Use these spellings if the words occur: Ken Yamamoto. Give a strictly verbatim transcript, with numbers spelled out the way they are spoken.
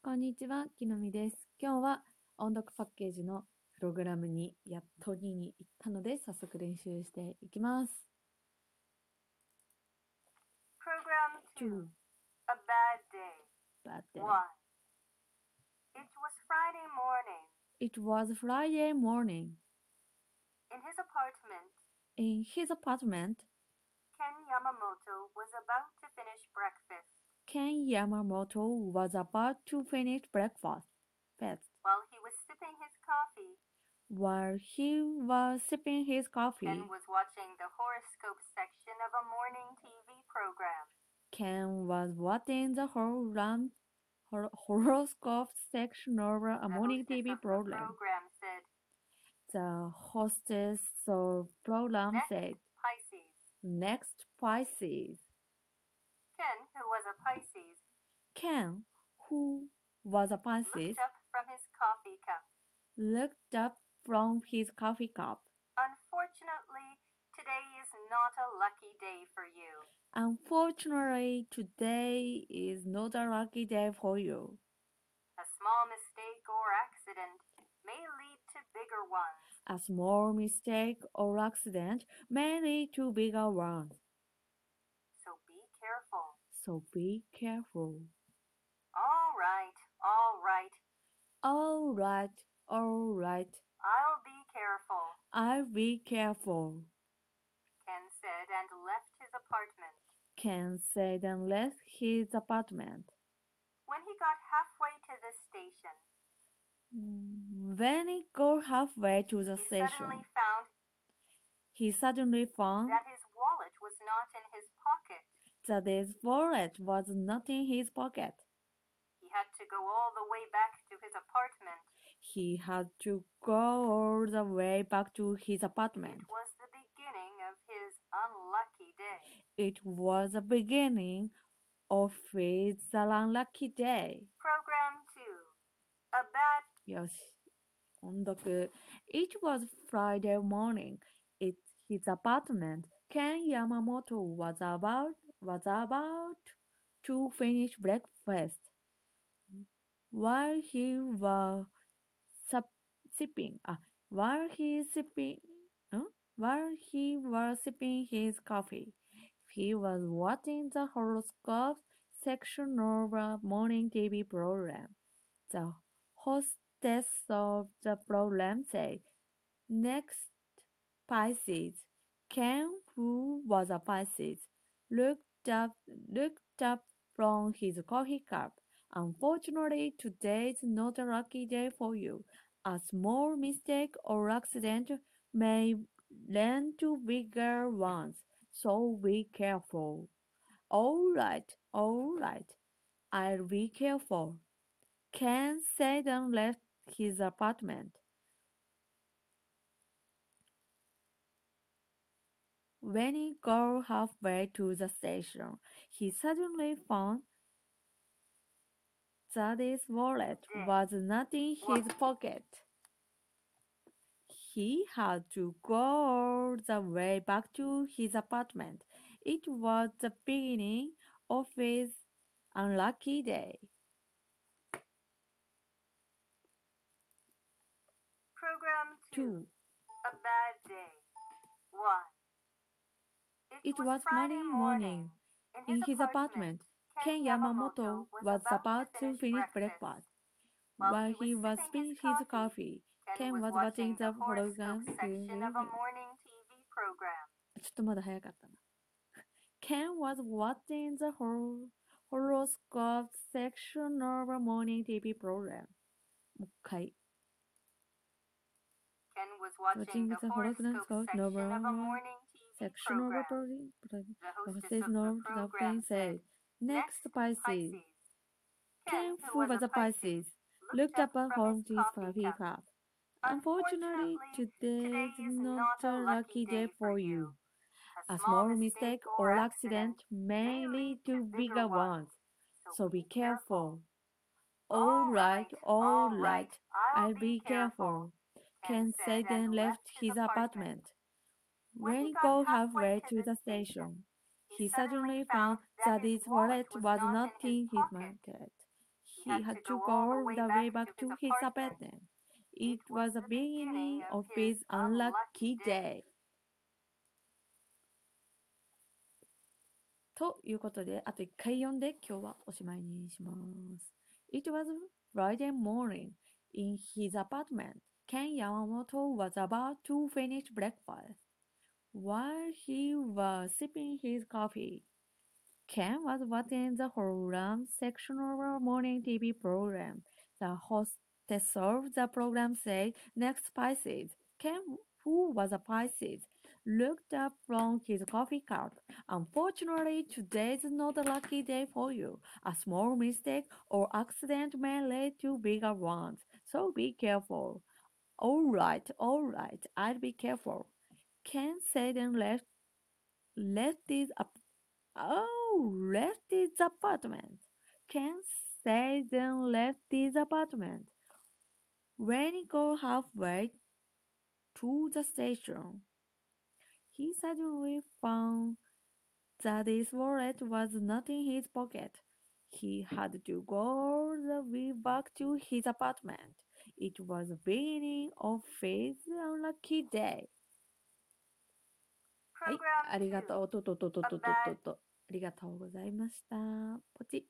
こんにちは、きのみです。今日は音読パッケージのプログラムにやっとにに行ったので、早速練習していきます。Program two. A bad day. Bad day. One. It was Friday morning. It was Friday morning. In his apartment. In his apartment. Ken Yamamoto was about to finish breakfast.Ken Yamamoto was about to finish breakfast. While he was sipping his coffee. While he was sipping his coffee. Ken was watching the horoscope section of a morning T V program. Ken was watching the hor- hor- horoscope section of a morning T V program. The program said. The hostess of program Next, said. Pisces. Next Pisces.Ken, who was a Pisces, Ken, who was a Pisces, looked up from his coffee cup. Looked up from his coffee cup. Unfortunately, today is not a lucky day for you. Unfortunately, today is not a lucky day for you. A small mistake or accident may lead to bigger ones. A small mistake or accident may lead to bigger ones.So be careful. All right, all right. All right, all right. I'll be careful. I'll be careful. Ken said and left his apartment. Ken said and left his apartment. When he got halfway to the station. When he got halfway to the he station. Suddenly found he suddenly found that his wallet was not in his pocket.That his wallet was not in his pocket. He had to go all the way back to his apartment. He had to go all the way back to his apartment. It was the beginning of his unlucky day. It was the beginning of his unlucky day. Program two. A bad... よし。音読。It was Friday morning. At his apartment, Ken Yamamoto was about...was about to finish breakfast while he was sipping. Ah, while he sipping, huh? While he was sipping his coffee, he was watching the horoscope section of a morning T V program. The hostess of the program said, "Next, Pisces." Ken, who was a Pisces, looked.Up, looked up from his coffee cup. Unfortunately, today's not a lucky day for you. A small mistake or accident may lend to bigger ones, so be careful. All right, all right. I'll be careful. Ken said and left his apartment. When he got halfway to the station, he suddenly found that his wallet was not in his pocket. He had to go all the way back to his apartment. It was the beginning of his unlucky day. Program two. A bad day. one.It was Friday morning. In his apartment, Ken Yamamoto was about to finish breakfast. While he was sipping his coffee, Ken was watching the program section of a morning T V program. ちょっとまだ早かったな。Ken was watching the horoscope section of a morning T V program. もう一回。Ken was watching the horoscope section of a morning T V program.Section of program. The hostess of the plane said, "Next, Pisces." Ken, who was a Pisces, looked up from his coffee cup. Unfortunately, today is not a lucky day for you. A small mistake or accident may lead to bigger ones, so be careful. All right, all right, I'll be careful. Ken said and left his apartment.When he got halfway to the station, he suddenly found that his wallet was not in his pocket. he had to go all the way back to his apartment. It was the beginning of his unlucky day. ということで、あと一回読んで今日はおしまいにします。It was Friday morning. In his apartment, Ken Yamamoto was about to finish breakfast. While he was sipping his coffee, Ken was watching the Horam sectional morning T V program. The hostess of the program said, "Next Pisces." Ken, who was a Pisces, looked up from his coffee cup. "Unfortunately, today's not a lucky day for you. A small mistake or accident may lead to bigger ones, so be careful." "All right, all right, I'll be careful," Ken said and left, left, his, oh, left his apartment. Ken said and left his apartment. When he got halfway to the station, he suddenly found that his wallet was not in his pocket. He had to go all the way back to his apartment. It was the beginning of his unlucky day. はい、ありがとう。とととととととと。ありがとうございました。ポチッ。